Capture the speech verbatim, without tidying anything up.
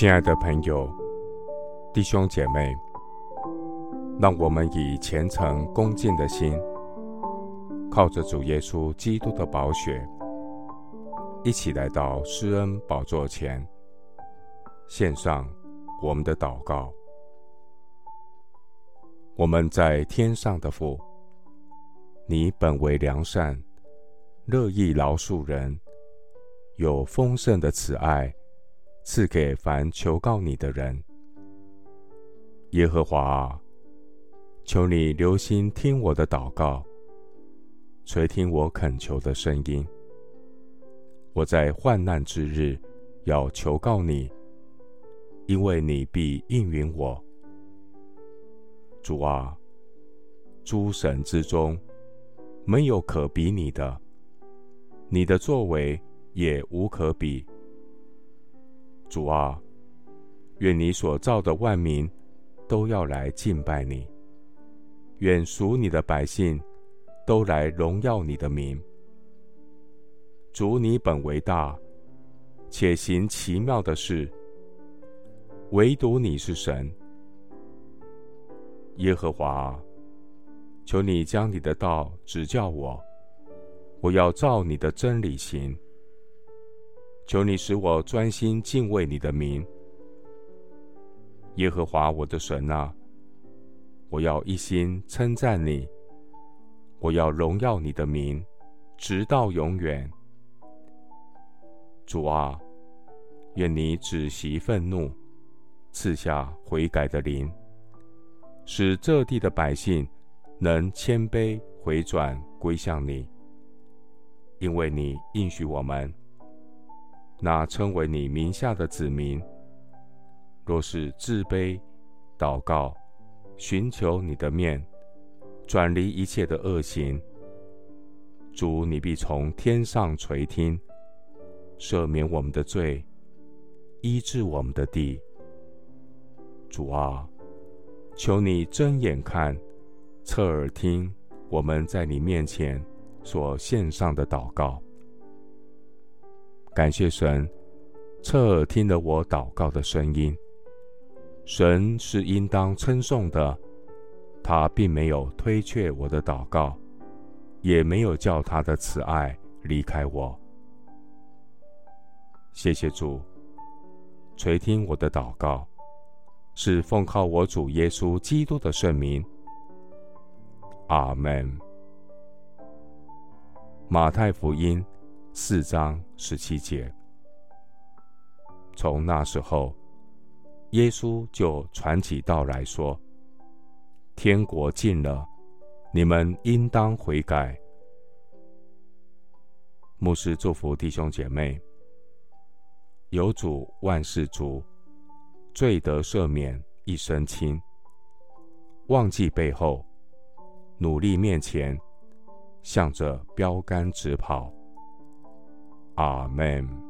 亲爱的朋友、弟兄姐妹，让我们以虔诚恭敬的心，靠着主耶稣基督的宝血，一起来到施恩宝座前，献上我们的祷告。我们在天上的父，你本为良善，乐意饶恕人，有丰盛的慈爱赐给凡求告你的人。耶和华啊，求你留心听我的祷告，垂听我恳求的声音。我在患难之日要求告你，因为你必应允我。主啊，诸神之中没有可比你的，你的作为也无可比。主啊，愿你所造的万民都要来敬拜你，愿属你的百姓都来荣耀你的名。主，你本为大，且行奇妙的事，唯独你是神。耶和华啊，求你将你的道指教我，我要照你的真理行。求你使我专心敬畏你的名。耶和华我的神啊，我要一心称赞你，我要荣耀你的名，直到永远。主啊，愿你止息愤怒，赐下悔改的灵，使这地的百姓能谦卑回转归向你，因为你应许我们，那称为你名下的子民，若是自卑祷告，寻求你的面，转离一切的恶行，主，你必从天上垂听，赦免我们的罪，医治我们的地。主啊，求你睁眼看，侧耳听我们在你面前所献上的祷告。感谢神，侧耳听了我祷告的声音。神是应当称颂的，他并没有推却我的祷告，也没有叫他的慈爱离开我。谢谢主，垂听我的祷告，是奉靠我主耶稣基督的圣名。阿们。马太福音四章十七节。从那时候，耶稣就传起道来说：天国近了，你们应当悔改。牧师祝福弟兄姐妹，有主万事足，罪得赦免一身轻。忘记背后，努力面前，向着标杆直跑。阿们。